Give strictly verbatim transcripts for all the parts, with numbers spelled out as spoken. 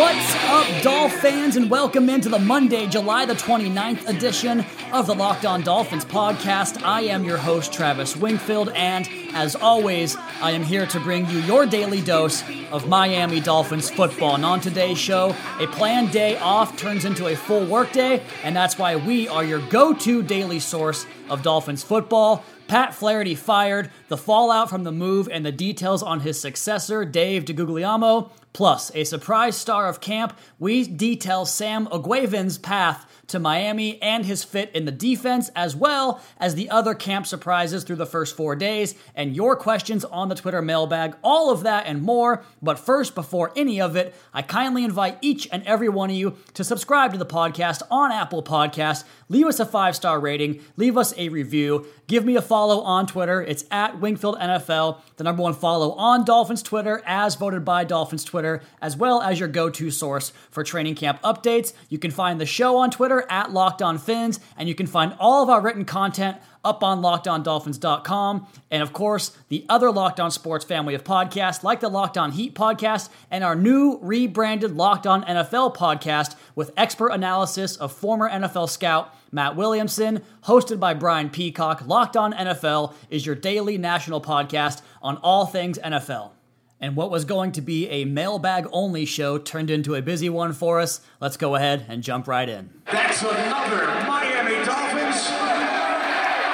What's up, Dolph fans, and welcome into the Monday, July the twenty-ninth edition of the Locked On Dolphins podcast. I am your host, Travis Wingfield, and as always, I am here to bring you your daily dose of Miami Dolphins football. And on today's show, a planned day off turns into a full workday, and that's why we are your go-to daily source of Dolphins football. Pat Flaherty fired, the fallout from the move, and the details on his successor, Dave DeGuglielmo. Plus, a surprise star of camp, we detail Sam Eguavoen's path to Miami and his fit in the defense, as well as the other camp surprises through the first four days, and your questions on the Twitter mailbag, all of that and more. But first, before any of it, I kindly invite each and every one of you to subscribe to the podcast on Apple Podcasts. Leave us a five-star rating, leave us a review, give me a follow on Twitter. It's at Wingfield N F L, the number one follow on Dolphins Twitter, as voted by Dolphins Twitter, as well as your go-to source for training camp updates. You can find the show on Twitter at LockedOnFins, and you can find all of our written content up on Locked On Dolphins dot com. And of course, the other Locked On Sports family of podcasts, like the Locked On Heat podcast and our new rebranded Locked On N F L podcast with expert analysis of former N F L scout Matt Williamson, hosted by Brian Peacock. Locked On N F L is your daily national podcast on all things N F L. And what was going to be a mailbag-only show turned into a busy one for us. Let's go ahead and jump right in. That's another Miami Dolphins.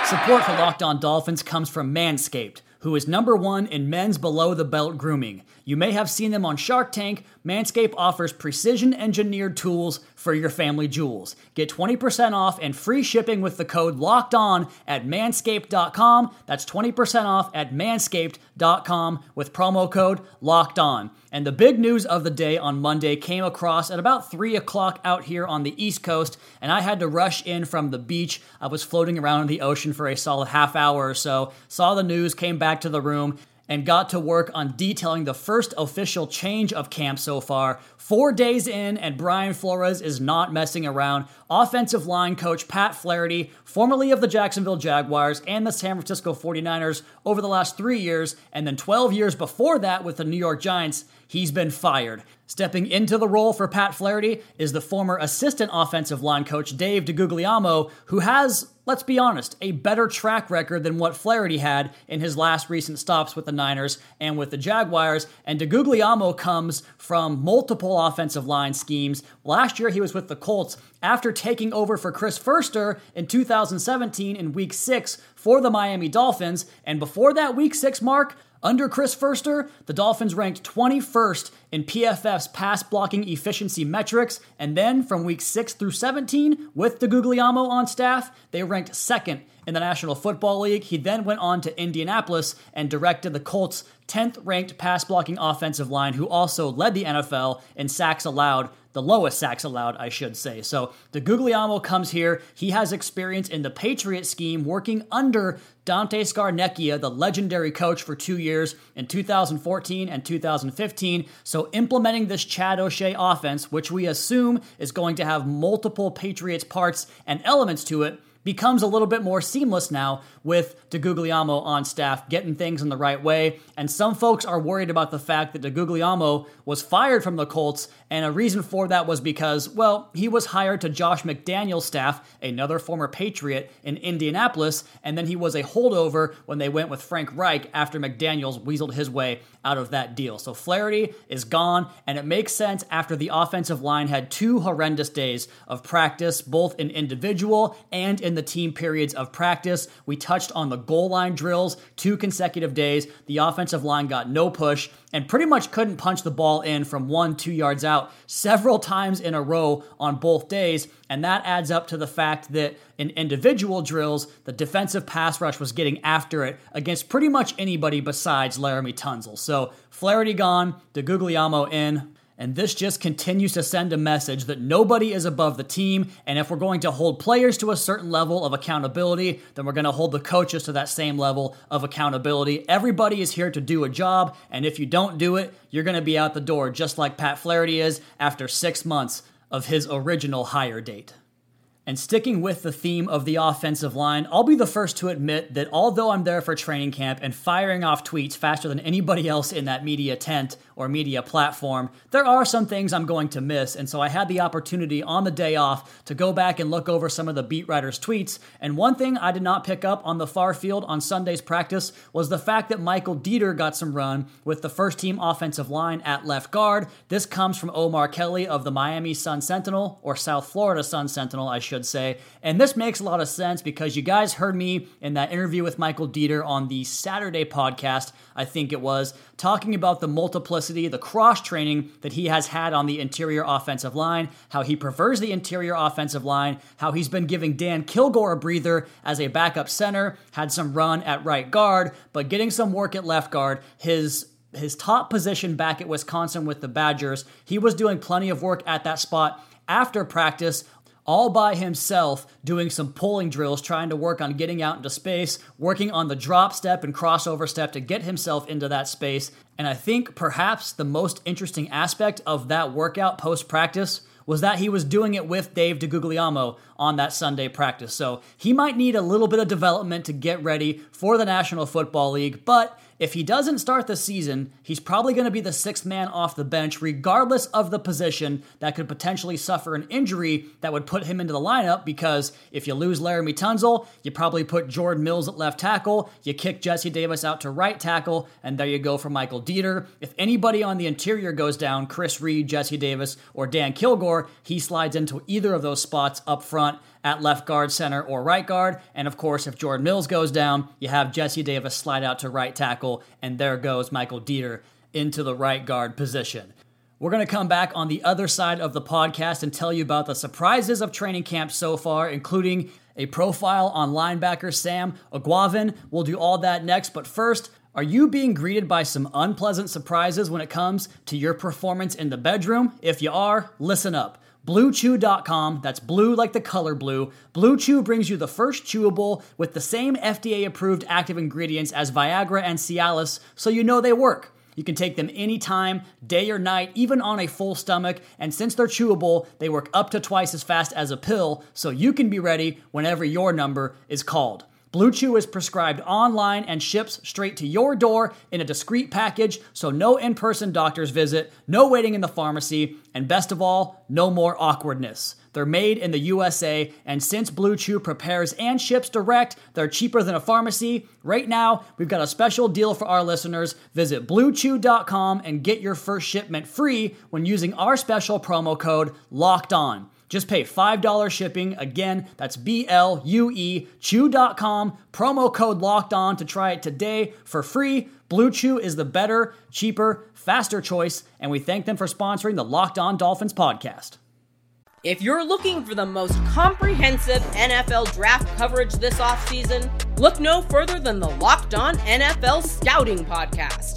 Support for Locked On Dolphins comes from Manscaped, who is number one in men's below-the-belt grooming. You may have seen them on Shark Tank. Manscaped offers precision-engineered tools for your family jewels. Get twenty percent off and free shipping with the code LOCKEDON at manscaped dot com. That's twenty percent off at manscaped dot com with promo code LOCKEDON. And the big news of the day on Monday came across at about three o'clock out here on the East Coast, and I had to rush in from the beach. I was floating around in the ocean for a solid half hour or so, saw the news, came back to the room, and got to work on detailing the first official change of camp so far. Four days in, and Brian Flores is not messing around. Offensive line coach Pat Flaherty, formerly of the Jacksonville Jaguars and the San Francisco forty-niners over the last three years, and then twelve years before that with the New York Giants, he's been fired. Stepping into the role for Pat Flaherty is the former assistant offensive line coach Dave DeGuglielmo, who has, let's be honest, a better track record than what Flaherty had in his last recent stops with the Niners and with the Jaguars. And DeGuglielmo comes from multiple offensive line schemes. Last year, he was with the Colts after taking over for Chris Foerster in two thousand seventeen in Week six for the Miami Dolphins. And before that Week six mark, under Chris Foerster, the Dolphins ranked twenty-first in P F F's pass-blocking efficiency metrics, and then from Week six through seventeen, with DeGuglielmo on staff, they ranked second in the National Football League. He then went on to Indianapolis and directed the Colts' tenth-ranked pass-blocking offensive line, who also led the N F L in sacks allowed. The lowest sacks allowed, I should say. So DeGuglielmo comes here. He has experience in the Patriot scheme, working under Dante Scarnecchia, the legendary coach, for two years in two thousand fourteen and two thousand fifteen. So implementing this Chad O'Shea offense, which we assume is going to have multiple Patriots parts and elements to it, becomes a little bit more seamless now with DeGuglielmo on staff, getting things in the right way. And some folks are worried about the fact that DeGuglielmo was fired from the Colts, and a reason for that was because, well, he was hired to Josh McDaniels' staff, another former Patriot, in Indianapolis, and then he was a holdover when they went with Frank Reich after McDaniels weaseled his way out of that deal. So Flaherty is gone, and it makes sense after the offensive line had two horrendous days of practice, both in individual and in in the team periods of practice. We touched on the goal line drills two consecutive days. The offensive line got no push and pretty much couldn't punch the ball in from one, two yards out several times in a row on both days. And that adds up to the fact that in individual drills, the defensive pass rush was getting after it against pretty much anybody besides Laremy Tunsil. So Flaherty gone, DeGuglielmo in. And this just continues to send a message that nobody is above the team, and if we're going to hold players to a certain level of accountability, then we're going to hold the coaches to that same level of accountability. Everybody is here to do a job, and if you don't do it, you're going to be out the door, just like Pat Flaherty is after six months of his original hire date. And sticking with the theme of the offensive line, I'll be the first to admit that although I'm there for training camp and firing off tweets faster than anybody else in that media tent or media platform, there are some things I'm going to miss. And so I had the opportunity on the day off to go back and look over some of the beat writers' tweets. And one thing I did not pick up on the far field on Sunday's practice was the fact that Michael Dieter got some run with the first team offensive line at left guard. This comes from Omar Kelly of the Miami Sun Sentinel, or South Florida Sun Sentinel, I should say. And this makes a lot of sense because you guys heard me in that interview with Michael Dieter on the Saturday podcast, I think it was, talking about the multiplicity, the cross-training that he has had on the interior offensive line, how he prefers the interior offensive line, how he's been giving Dan Kilgore a breather as a backup center, had some run at right guard, but getting some work at left guard. His his top position back at Wisconsin with the Badgers, he was doing plenty of work at that spot after practice, all by himself, doing some pulling drills, trying to work on getting out into space, working on the drop step and crossover step to get himself into that space. And I think perhaps the most interesting aspect of that workout post-practice was that he was doing it with Dave DeGuglielmo on that Sunday practice. So he might need a little bit of development to get ready for the National Football League, but if he doesn't start the season, he's probably going to be the sixth man off the bench, regardless of the position, that could potentially suffer an injury that would put him into the lineup, because if you lose Laremy Tunsil, you probably put Jordan Mills at left tackle, you kick Jesse Davis out to right tackle, and there you go for Michael Dieter. If anybody on the interior goes down, Chris Reed, Jesse Davis, or Dan Kilgore, he slides into either of those spots up front at left guard, center, or right guard. And of course, if Jordan Mills goes down, you have Jesse Davis slide out to right tackle, and there goes Michael Dieter into the right guard position. We're going to come back on the other side of the podcast and tell you about the surprises of training camp so far, including a profile on linebacker Sam Eguavoen. We'll do all that next, but first, are you being greeted by some unpleasant surprises when it comes to your performance in the bedroom? If you are, listen up. blue chew dot com, that's blue like the color blue. Blue Chew brings you the first chewable with the same F D A-approved active ingredients as Viagra and Cialis, so you know they work. You can take them anytime, day or night, even on a full stomach, and since they're chewable, they work up to twice as fast as a pill, so you can be ready whenever your number is called. Blue Chew is prescribed online and ships straight to your door in a discreet package, so no in-person doctor's visit, no waiting in the pharmacy, and best of all, no more awkwardness. They're made in the U S A, and since Blue Chew prepares and ships direct, they're cheaper than a pharmacy. Right now, we've got a special deal for our listeners. Visit blue chew dot com and get your first shipment free when using our special promo code LOCKEDON. Just pay five dollars shipping. Again, that's B L U E, chew dot com, promo code locked on to try it today for free. Blue Chew is the better, cheaper, faster choice, and we thank them for sponsoring the Locked On Dolphins podcast. If you're looking for the most comprehensive N F L draft coverage this offseason, look no further than the Locked On N F L Scouting podcast.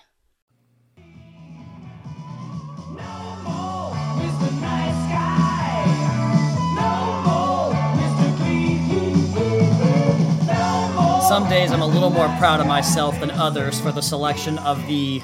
Some days I'm a little more proud of myself than others for the selection of the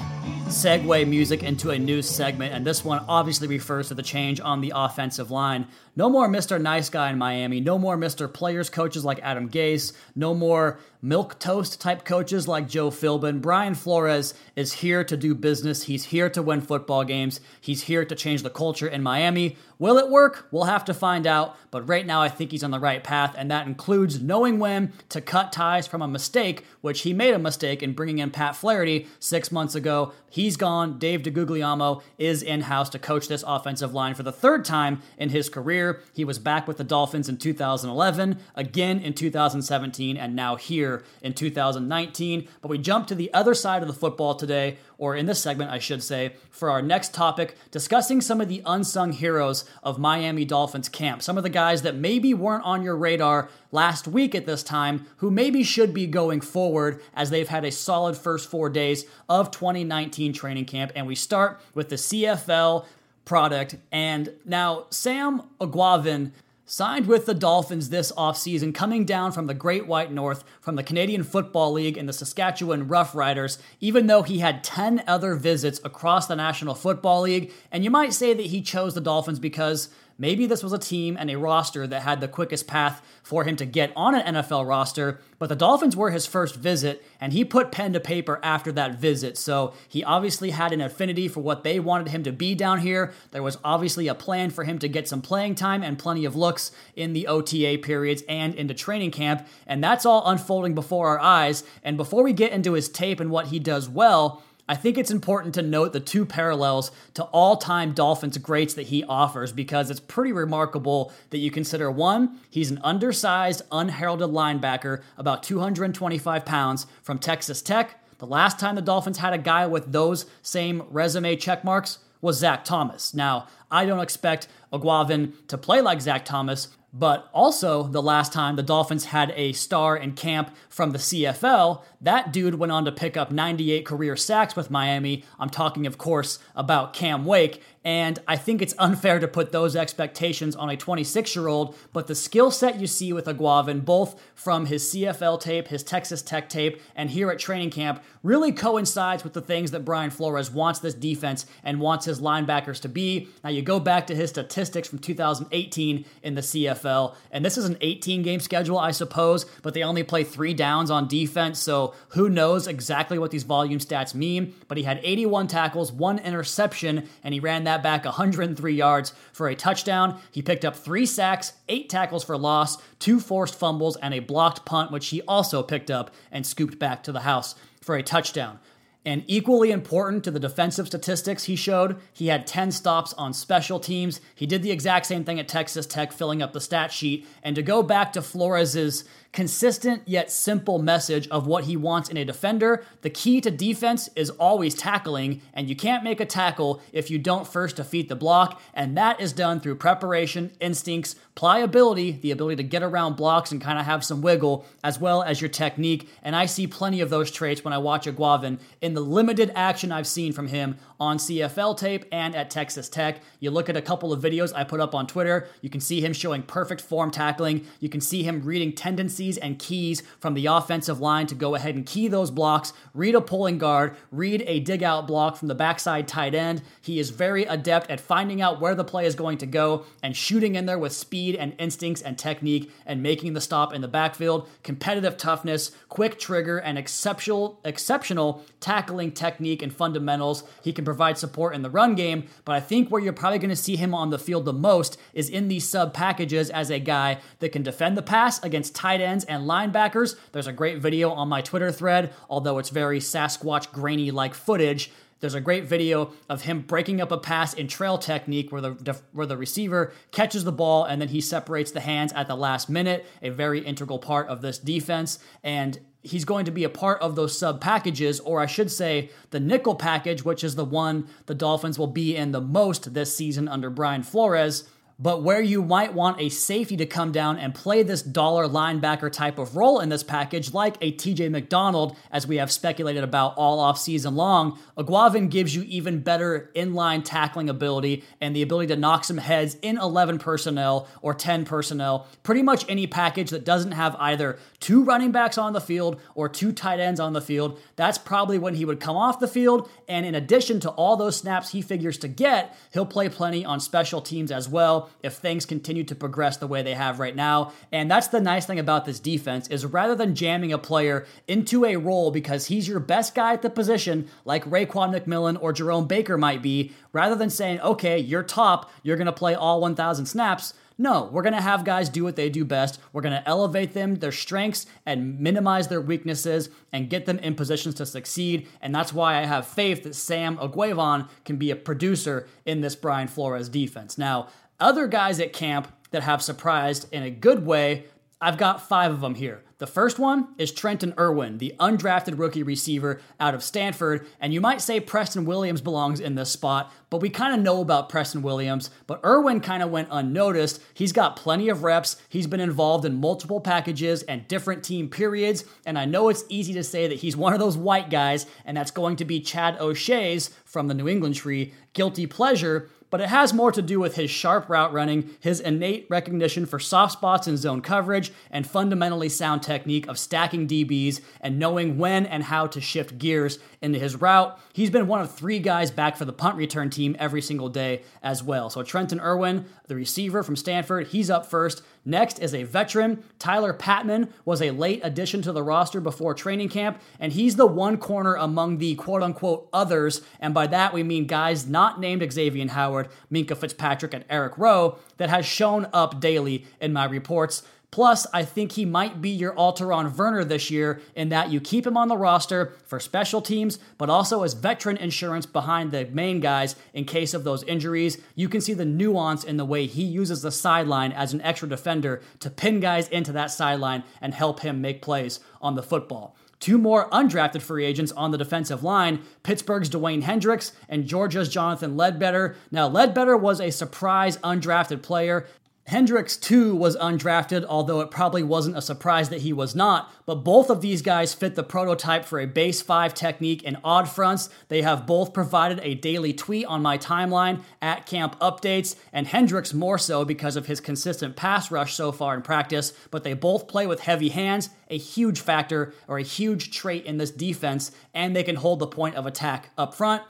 segue music into a new segment, and this one obviously refers to the change on the offensive line. No more Mister Nice Guy in Miami. No more Mister Players coaches like Adam Gase. No more milquetoast type coaches like Joe Philbin. Brian Flores is here to do business. He's here to win football games. He's here to change the culture in Miami. Will it work? We'll have to find out. But right now, I think he's on the right path, and that includes knowing when to cut ties from a mistake, which he made a mistake in bringing in Pat Flaherty six months ago. He's gone. Dave DeGuglielmo is in-house to coach this offensive line for the third time in his career. He was back with the Dolphins in two thousand eleven, again in two thousand seventeen, and now here in two thousand nineteen. But we jump to the other side of the football today, or in this segment, I should say, for our next topic, discussing some of the unsung heroes of Miami Dolphins camp. Some of the guys that maybe weren't on your radar last week at this time, who maybe should be going forward as they've had a solid first four days of twenty nineteen training camp. And we start with the C F L product. And now Sam Eguavoen signed with the Dolphins this offseason, coming down from the Great White North, from the Canadian Football League and the Saskatchewan Rough Riders, even though he had ten other visits across the National Football League. And you might say that he chose the Dolphins because maybe this was a team and a roster that had the quickest path for him to get on an N F L roster, but the Dolphins were his first visit, and he put pen to paper after that visit. So he obviously had an affinity for what they wanted him to be down here. There was obviously a plan for him to get some playing time and plenty of looks in the O T A periods and into training camp, and that's all unfolding before our eyes. And before we get into his tape and what he does well, I think it's important to note the two parallels to all-time Dolphins greats that he offers, because it's pretty remarkable that you consider, one, he's an undersized, unheralded linebacker, about two hundred twenty-five pounds, from Texas Tech. The last time the Dolphins had a guy with those same resume check marks was Zach Thomas. Now, I don't expect Eguavoen to play like Zach Thomas, but also the last time the Dolphins had a star in camp from the C F L, that dude went on to pick up ninety-eight career sacks with Miami. I'm talking, of course, about Cam Wake. And I think it's unfair to put those expectations on a twenty-six-year-old, but the skill set you see with Eguavoen, both from his C F L tape, his Texas Tech tape, and here at training camp, really coincides with the things that Brian Flores wants this defense and wants his linebackers to be. Now, you go back to his statistics from two thousand eighteen in the C F L, and this is an eighteen-game schedule, I suppose, but they only play three downs on defense, so who knows exactly what these volume stats mean, but he had eighty-one tackles, one interception, and he ran that That back one hundred three yards for a touchdown. He picked up three sacks, eight tackles for loss, two forced fumbles, and a blocked punt, which he also picked up and scooped back to the house for a touchdown. And equally important to the defensive statistics he showed, he had ten stops on special teams. He did the exact same thing at Texas Tech, filling up the stat sheet. And to go back to Flores's consistent yet simple message of what he wants in a defender, the key to defense is always tackling, and you can't make a tackle if you don't first defeat the block, and that is done through preparation, instincts, pliability, the ability to get around blocks and kind of have some wiggle, as well as your technique. And I see plenty of those traits when I watch Eguavoen in the limited action I've seen from him on C F L tape and at Texas Tech. You look at a couple of videos I put up on Twitter, you can see him showing perfect form tackling, you can see him reading tendencies and keys from the offensive line to go ahead and key those blocks, read a pulling guard, read a dig out block from the backside tight end. He is very adept at finding out where the play is going to go and shooting in there with speed and instincts and technique and making the stop in the backfield. Competitive toughness, quick trigger, and exceptional exceptional tackling technique and fundamentals. He can provide support in the run game, but I think where you're probably going to see him on the field the most is in these sub packages as a guy that can defend the pass against tight end and linebackers. There's a great video on my Twitter thread, although it's very Sasquatch grainy-like footage. There's a great video of him breaking up a pass in trail technique where the where the receiver catches the ball and then he separates the hands at the last minute, a very integral part of this defense. And he's going to be a part of those sub packages, or I should say the nickel package, which is the one the Dolphins will be in the most this season under Brian Flores. but where you might want a safety to come down and play this dollar linebacker type of role in this package, like a T J McDonald, as we have speculated about all offseason long, Eguavoen gives you even better inline tackling ability and the ability to knock some heads in eleven personnel or ten personnel, pretty much any package that doesn't have either two running backs on the field or two tight ends on the field. That's probably when he would come off the field, and in addition to all those snaps he figures to get, he'll play plenty on special teams as well, if things continue to progress the way they have right now. And that's the nice thing about this defense, is rather than jamming a player into a role because he's your best guy at the position, like Raekwon McMillan or Jerome Baker might be, rather than saying, okay, you're top, you're going to play all one thousand snaps, no, we're going to have guys do what they do best. We're going to elevate them, their strengths, and minimize their weaknesses and get them in positions to succeed. And that's why I have faith that Sam Eguavoen can be a producer in this Brian Flores defense. Now, other guys at camp that have surprised in a good way, I've got five of them here. The first one is Trenton Irwin, the undrafted rookie receiver out of Stanford. And you might say Preston Williams belongs in this spot, but we kind of know about Preston Williams, but Irwin kind of went unnoticed. He's got plenty of reps. He's been involved in multiple packages and different team periods. And I know it's easy to say that he's one of those white guys, and that's going to be Chad O'Shea's from the New England tree, guilty pleasure, but it has more to do with his sharp route running, his innate recognition for soft spots and zone coverage, and fundamentally sound technique of stacking D Bs and knowing when and how to shift gears into his route. He's been one of three guys back for the punt return team every single day as well. So Trenton Irwin, the receiver from Stanford, he's up first. Next is a veteran. Tyler Patman was a late addition to the roster before training camp, and he's the one corner among the quote-unquote others, and by that we mean guys not named Xavier Howard, Minka Fitzpatrick, and Eric Rowe that has shown up daily in my reports. Plus, I think he might be your Alteron Werner this year in that you keep him on the roster for special teams, but also as veteran insurance behind the main guys in case of those injuries. You can see the nuance in the way he uses the sideline as an extra defender to pin guys into that sideline and help him make plays on the football. Two more undrafted free agents on the defensive line, Pittsburgh's Dwayne Hendricks and Georgia's Jonathan Ledbetter. Now, Ledbetter was a surprise undrafted player. Hendricks, too, was undrafted, although it probably wasn't a surprise that he was not, but both of these guys fit the prototype for a base five technique in odd fronts. They have both provided a daily tweet on my timeline at camp updates, and Hendricks more so because of his consistent pass rush so far in practice, but they both play with heavy hands, a huge factor or a huge trait in this defense, and they can hold the point of attack up front.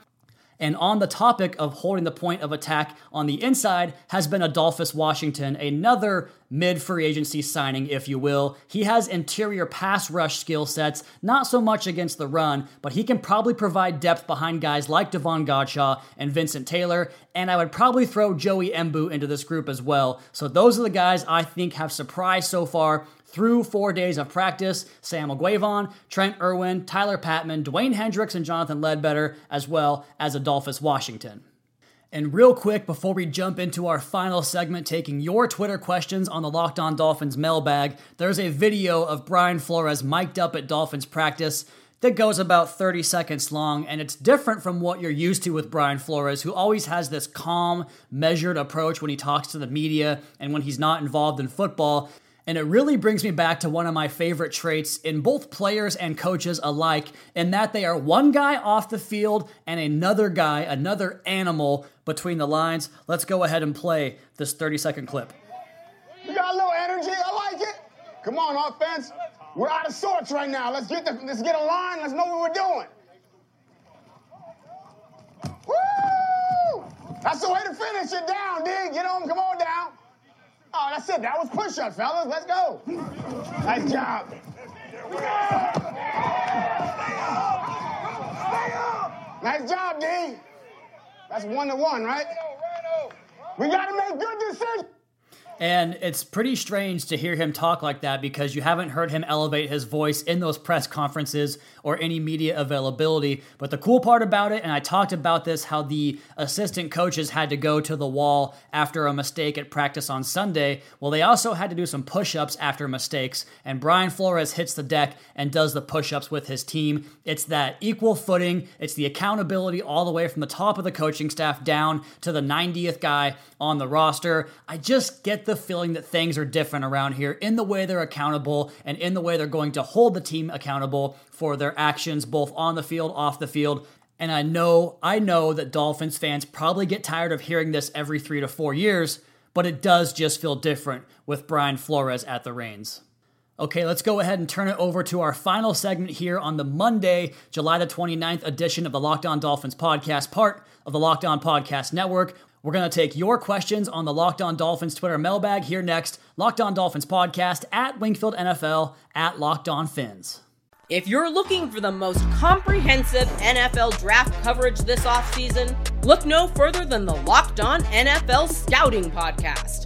And on the topic of holding the point of attack on the inside has been Adolphus Washington, another mid-free agency signing, if you will. He has interior pass rush skill sets, not so much against the run, but he can probably provide depth behind guys like Devon Godshaw and Vincent Taylor, and I would probably throw Joey Embu into this group as well. So those are the guys I think have surprised so far through four days of practice: Sam Eguavoen, Trent Irwin, Tyler Patman, Dwayne Hendricks, and Jonathan Ledbetter, as well as Adolphus Washington. And real quick, before we jump into our final segment, taking your Twitter questions on the Locked On Dolphins mailbag, there's a video of Brian Flores mic'd up at Dolphins practice that goes about thirty seconds long, and it's different from what you're used to with Brian Flores, who always has this calm, measured approach when he talks to the media and when he's not involved in football. And it really brings me back to one of my favorite traits in both players and coaches alike, in that they are one guy off the field and another guy, another animal between the lines. Let's go ahead and play this thirty-second clip. You got a little energy. I like it. Come on, offense. We're out of sorts right now. Let's get the, let's get a line. Let's know what we're doing. Woo! That's the way to finish it down, dig. Get on. Come on down. Oh, that's it. That was push-ups, fellas. Let's go. Nice job. Nice job, D. That's one to one, right? We got to make good decisions. And it's pretty strange to hear him talk like that because you haven't heard him elevate his voice in those press conferences or any media availability. But the cool part about it, and I talked about this, how the assistant coaches had to go to the wall after a mistake at practice on Sunday. Well, they also had to do some push-ups after mistakes. And Brian Flores hits the deck and does the push-ups with his team. It's that equal footing. It's the accountability all the way from the top of the coaching staff down to the ninetieth guy on the roster. I just get the feeling that things are different around here in the way they're accountable and in the way they're going to hold the team accountable for their actions, both on the field, off the field. And I know, I know that Dolphins fans probably get tired of hearing this every three to four years, but it does just feel different with Brian Flores at the reins. Okay, let's go ahead and turn it over to our final segment here on the Monday, July the twenty-ninth edition of the Locked On Dolphins podcast, part of the Locked On Podcast Network. We're going to take your questions on the Locked On Dolphins Twitter mailbag here next. Locked On Dolphins podcast at Wingfield N F L at Locked On Fins. If you're looking for the most comprehensive N F L draft coverage this offseason, look no further than the Locked On N F L Scouting Podcast.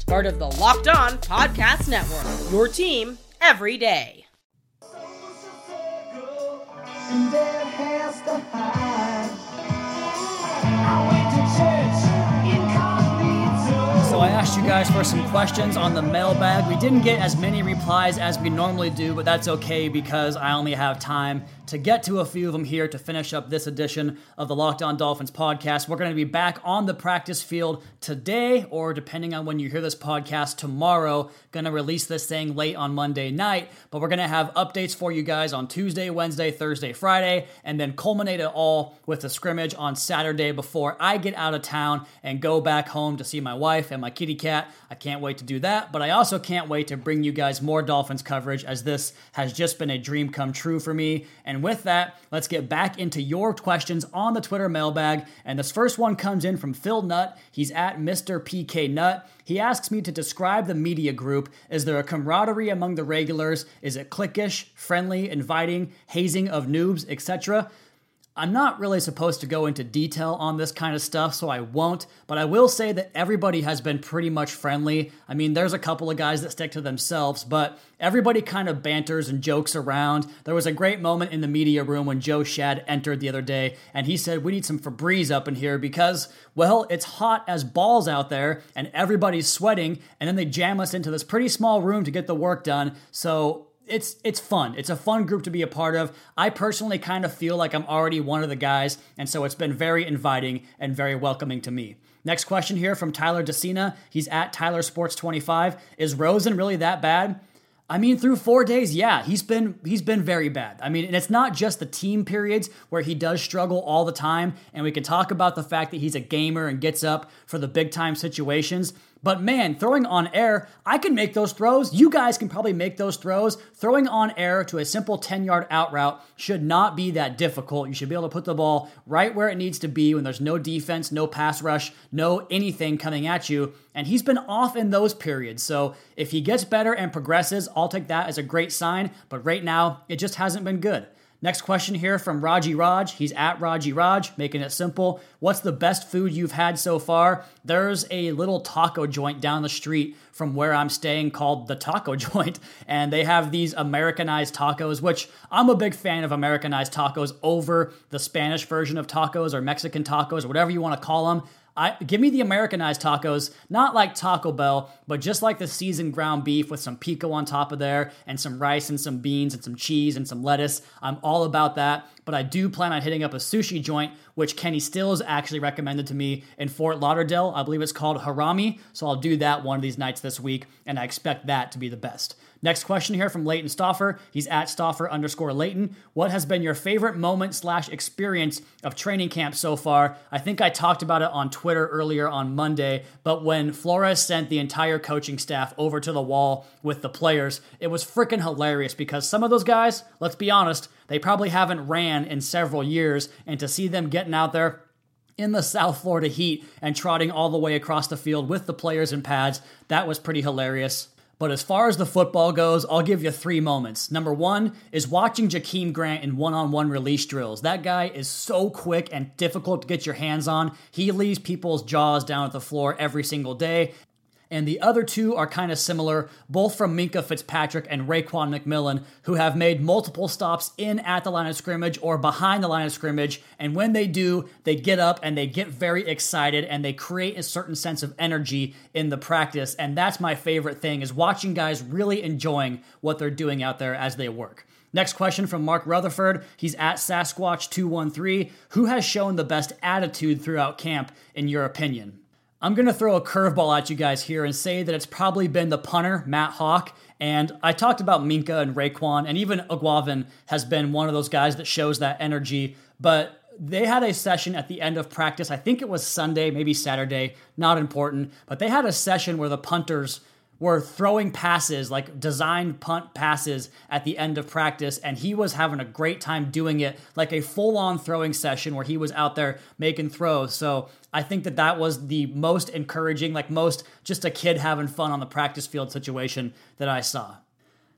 part of the Locked On Podcast Network, your team every day. So I asked you guys for some questions on the mailbag. We didn't get as many replies as we normally do, but that's okay because I only have time to get to a few of them here to finish up this edition of the Locked On Dolphins podcast. We're going to be back on the practice field today, or depending on when you hear this podcast, tomorrow. Going to release this thing late on Monday night, but we're going to have updates for you guys on Tuesday, Wednesday, Thursday, Friday, and then culminate it all with the scrimmage on Saturday before I get out of town and go back home to see my wife and my kitty cat. I can't wait to do that, but I also can't wait to bring you guys more Dolphins coverage, as this has just been a dream come true for me. And with that, let's get back into your questions on the Twitter mailbag. And this first one comes in from Phil Nutt. He's at Mister P K Nutt. He asks me to describe the media group. Is there a camaraderie among the regulars? Is it cliquish, friendly, inviting, hazing of noobs, et cetera? I'm not really supposed to go into detail on this kind of stuff, so I won't, but I will say that everybody has been pretty much friendly. I mean, there's a couple of guys that stick to themselves, but everybody kind of banters and jokes around. There was a great moment in the media room when Joe Shad entered the other day, and he said, "We need some Febreze up in here because, well, it's hot as balls out there, and everybody's sweating, and then they jam us into this pretty small room to get the work done." So It's it's fun. It's a fun group to be a part of. I personally kind of feel like I'm already one of the guys, and so it's been very inviting and very welcoming to me. Next question here from Tyler DeCina. He's at Tyler Sports twenty-five. Is Rosen really that bad? I mean, through four days, yeah, he's been he's been very bad. I mean, and it's not just the team periods where he does struggle all the time, and we can talk about the fact that he's a gamer and gets up for the big time situations. But man, throwing on air, I can make those throws. You guys can probably make those throws. Throwing on air to a simple ten-yard out route should not be that difficult. You should be able to put the ball right where it needs to be when there's no defense, no pass rush, no anything coming at you. And he's been off in those periods. So if he gets better and progresses, I'll take that as a great sign. But right now, it just hasn't been good. Next question here from Raji Raj. He's at Raji Raj, making it simple. What's the best food you've had so far? There's a little taco joint down the street from where I'm staying called the Taco Joint, and they have these Americanized tacos, which I'm a big fan of Americanized tacos over the Spanish version of tacos or Mexican tacos or whatever you want to call them. I give me the Americanized tacos, not like Taco Bell, but just like the seasoned ground beef with some pico on top of there and some rice and some beans and some cheese and some lettuce. I'm all about that. But I do plan on hitting up a sushi joint, which Kenny Stills actually recommended to me in Fort Lauderdale. I believe it's called Harami. So I'll do that one of these nights this week, and I expect that to be the best. Next question here from Leighton Stauffer. He's at Stauffer underscore Leighton. What has been your favorite moment slash experience of training camp so far? I think I talked about it on Twitter earlier on Monday, but when Flores sent the entire coaching staff over to the wall with the players, it was freaking hilarious because some of those guys, let's be honest, they probably haven't ran in several years, and to see them getting out there in the South Florida heat and trotting all the way across the field with the players and pads, that was pretty hilarious. But as far as the football goes, I'll give you three moments. Number one is watching Jakeem Grant in one-on-one release drills. That guy is so quick and difficult to get your hands on. He leaves people's jaws down at the floor every single day. And the other two are kind of similar, both from Minka Fitzpatrick and Raekwon McMillan, who have made multiple stops in at the line of scrimmage or behind the line of scrimmage. And when they do, they get up and they get very excited and they create a certain sense of energy in the practice. And that's my favorite thing, is watching guys really enjoying what they're doing out there as they work. Next question from Mark Rutherford. He's at Sasquatch two one three. Who has shown the best attitude throughout camp, in your opinion? I'm going to throw a curveball at you guys here and say that it's probably been the punter, Matt Hawk. And I talked about Minka and Raekwon, and even Eguavoen has been one of those guys that shows that energy. But they had a session at the end of practice. I think it was Sunday, maybe Saturday, not important. But they had a session where the punters were throwing passes, like designed punt passes, at the end of practice, and he was having a great time doing it, like a full-on throwing session where he was out there making throws. So I think that that was the most encouraging, like most just a kid having fun on the practice field situation that I saw.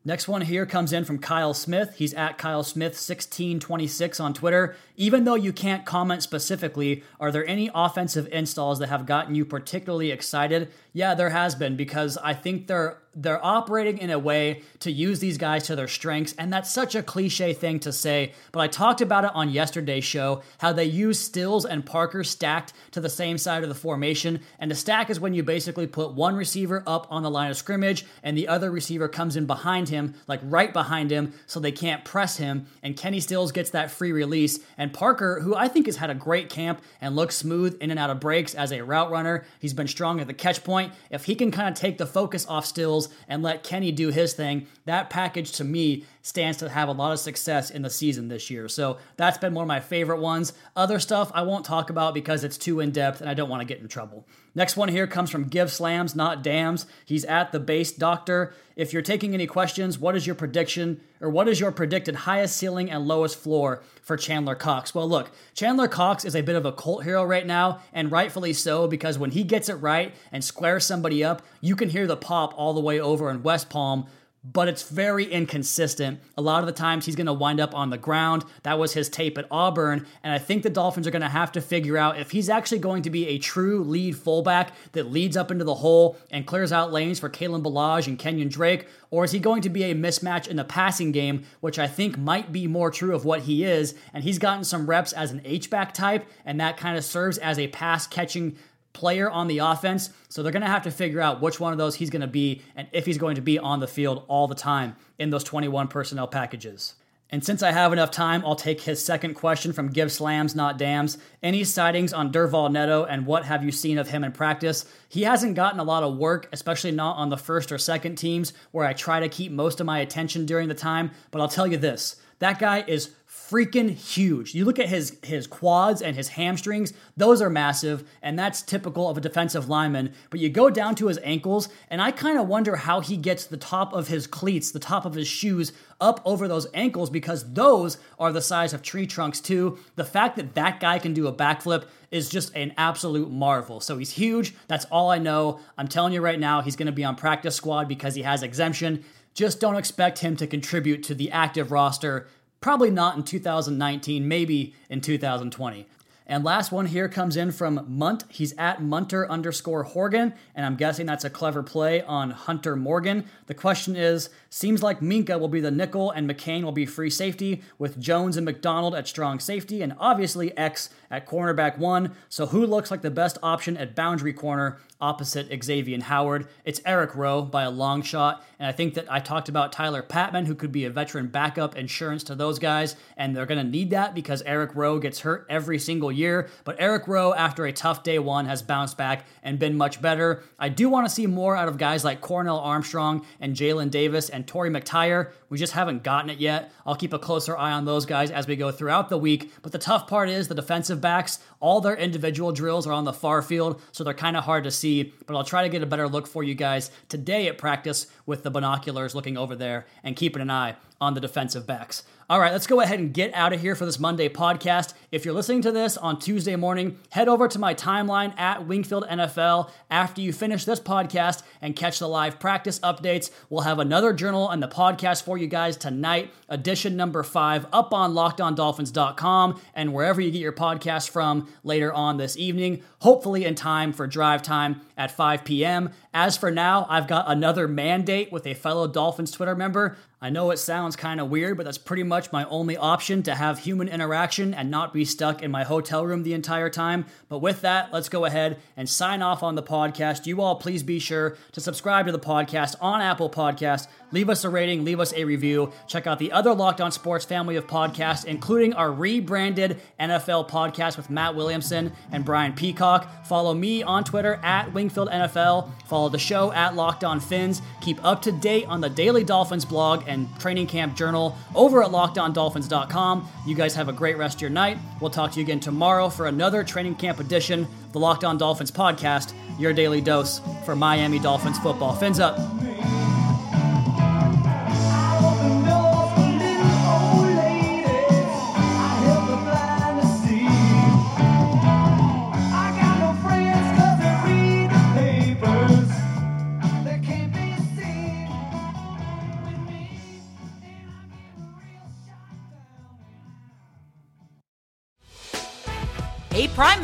Next one here comes in from Kyle Smith. He's at Kyle Smith sixteen twenty-six on Twitter. Even though you can't comment specifically, are there any offensive installs that have gotten you particularly excited? Yeah, there has been, because I think they're they're operating in a way to use these guys to their strengths, and that's such a cliche thing to say, but I talked about it on yesterday's show, how they use Stills and Parker stacked to the same side of the formation, and a stack is when you basically put one receiver up on the line of scrimmage, and the other receiver comes in behind him, like right behind him, so they can't press him, and Kenny Stills gets that free release, and Parker, who I think has had a great camp and looks smooth in and out of breaks as a route runner, he's been strong at the catch point. If he can kind of take the focus off Stills and let Kenny do his thing, that package to me stands to have a lot of success in the season this year. So that's been one of my favorite ones. Other stuff I won't talk about because it's too in-depth and I don't want to get in trouble. Next one here comes from Give Slams, Not Dams. He's at The Base Doctor. If you're taking any questions, what is your prediction or what is your predicted highest ceiling and lowest floor for Chandler Cox? Well, look, Chandler Cox is a bit of a cult hero right now, and rightfully so, because when he gets it right and squares somebody up, you can hear the pop all the way over in West Palm, but it's very inconsistent. A lot of the times he's going to wind up on the ground. That was his tape at Auburn, and I think the Dolphins are going to have to figure out if he's actually going to be a true lead fullback that leads up into the hole and clears out lanes for Kalen Ballage and Kenyon Drake, or is he going to be a mismatch in the passing game, which I think might be more true of what he is, and he's gotten some reps as an H-back type, and that kind of serves as a pass-catching player on the offense. So they're going to have to figure out which one of those he's going to be and if he's going to be on the field all the time in those twenty-one personnel packages. And since I have enough time, I'll take his second question from Give Slams, Not Dams. Any sightings on Durval Neto and what have you seen of him in practice? He hasn't gotten a lot of work, especially not on the first or second teams where I try to keep most of my attention during the time. But I'll tell you this, that guy is freaking huge. You look at his his quads and his hamstrings, those are massive, and that's typical of a defensive lineman. But you go down to his ankles, and I kind of wonder how he gets the top of his cleats, the top of his shoes, up over those ankles, because those are the size of tree trunks too. The fact that that guy can do a backflip is just an absolute marvel. So he's huge. That's all I know. I'm telling you right now, he's going to be on practice squad because he has exemption. Just don't expect him to contribute to the active roster. Probably not in two thousand nineteen, maybe in two thousand twenty. And last one here comes in from Munt. He's at Munter underscore Horgan, and I'm guessing that's a clever play on Hunter Morgan. The question is, seems like Minka will be the nickel and McCain will be free safety with Jones and McDonald at strong safety and obviously X at cornerback one. So who looks like the best option at boundary corner opposite Xavier Howard? It's Eric Rowe by a long shot. And I think that I talked about Tyler Patman, who could be a veteran backup insurance to those guys. And they're going to need that because Eric Rowe gets hurt every single year. But Eric Rowe, after a tough day one, has bounced back and been much better. I do want to see more out of guys like Cornell Armstrong and Jalen Davis and Torrey McTyer. We just haven't gotten it yet. I'll keep a closer eye on those guys as we go throughout the week. But the tough part is the defensive backs, all their individual drills are on the far field, so they're kind of hard to see. But I'll try to get a better look for you guys today at practice with the binoculars looking over there and keeping an eye on the defensive backs. All right, let's go ahead and get out of here for this Monday podcast. If you're listening to this on Tuesday morning, head over to my timeline at Wingfield N F L after you finish this podcast and catch the live practice updates. We'll have another journal and the podcast for you guys tonight, edition number five, up on locked on dolphins dot com and wherever you get your podcast from later on this evening, hopefully in time for drive time at five p.m. As for now, I've got another mandate with a fellow Dolphins Twitter member. I know it sounds kind of weird, but that's pretty much my only option to have human interaction and not be stuck in my hotel room the entire time. But with that, let's go ahead and sign off on the podcast. You all please be sure to subscribe to the podcast on Apple Podcasts. Leave us a rating, leave us a review. Check out the other Locked On Sports family of podcasts, including our rebranded N F L podcast with Matt Williamson and Brian Peacock. Follow me on Twitter at Wingfield N F L. Follow the show at Locked On Fins. Keep up to date on the Daily Dolphins blog and and training camp journal over at locked on dolphins dot com. You guys have a great rest of your night. We'll talk to you again tomorrow for another training camp edition of the Locked On Dolphins podcast, your daily dose for Miami Dolphins football. Fins up. Hey, Prime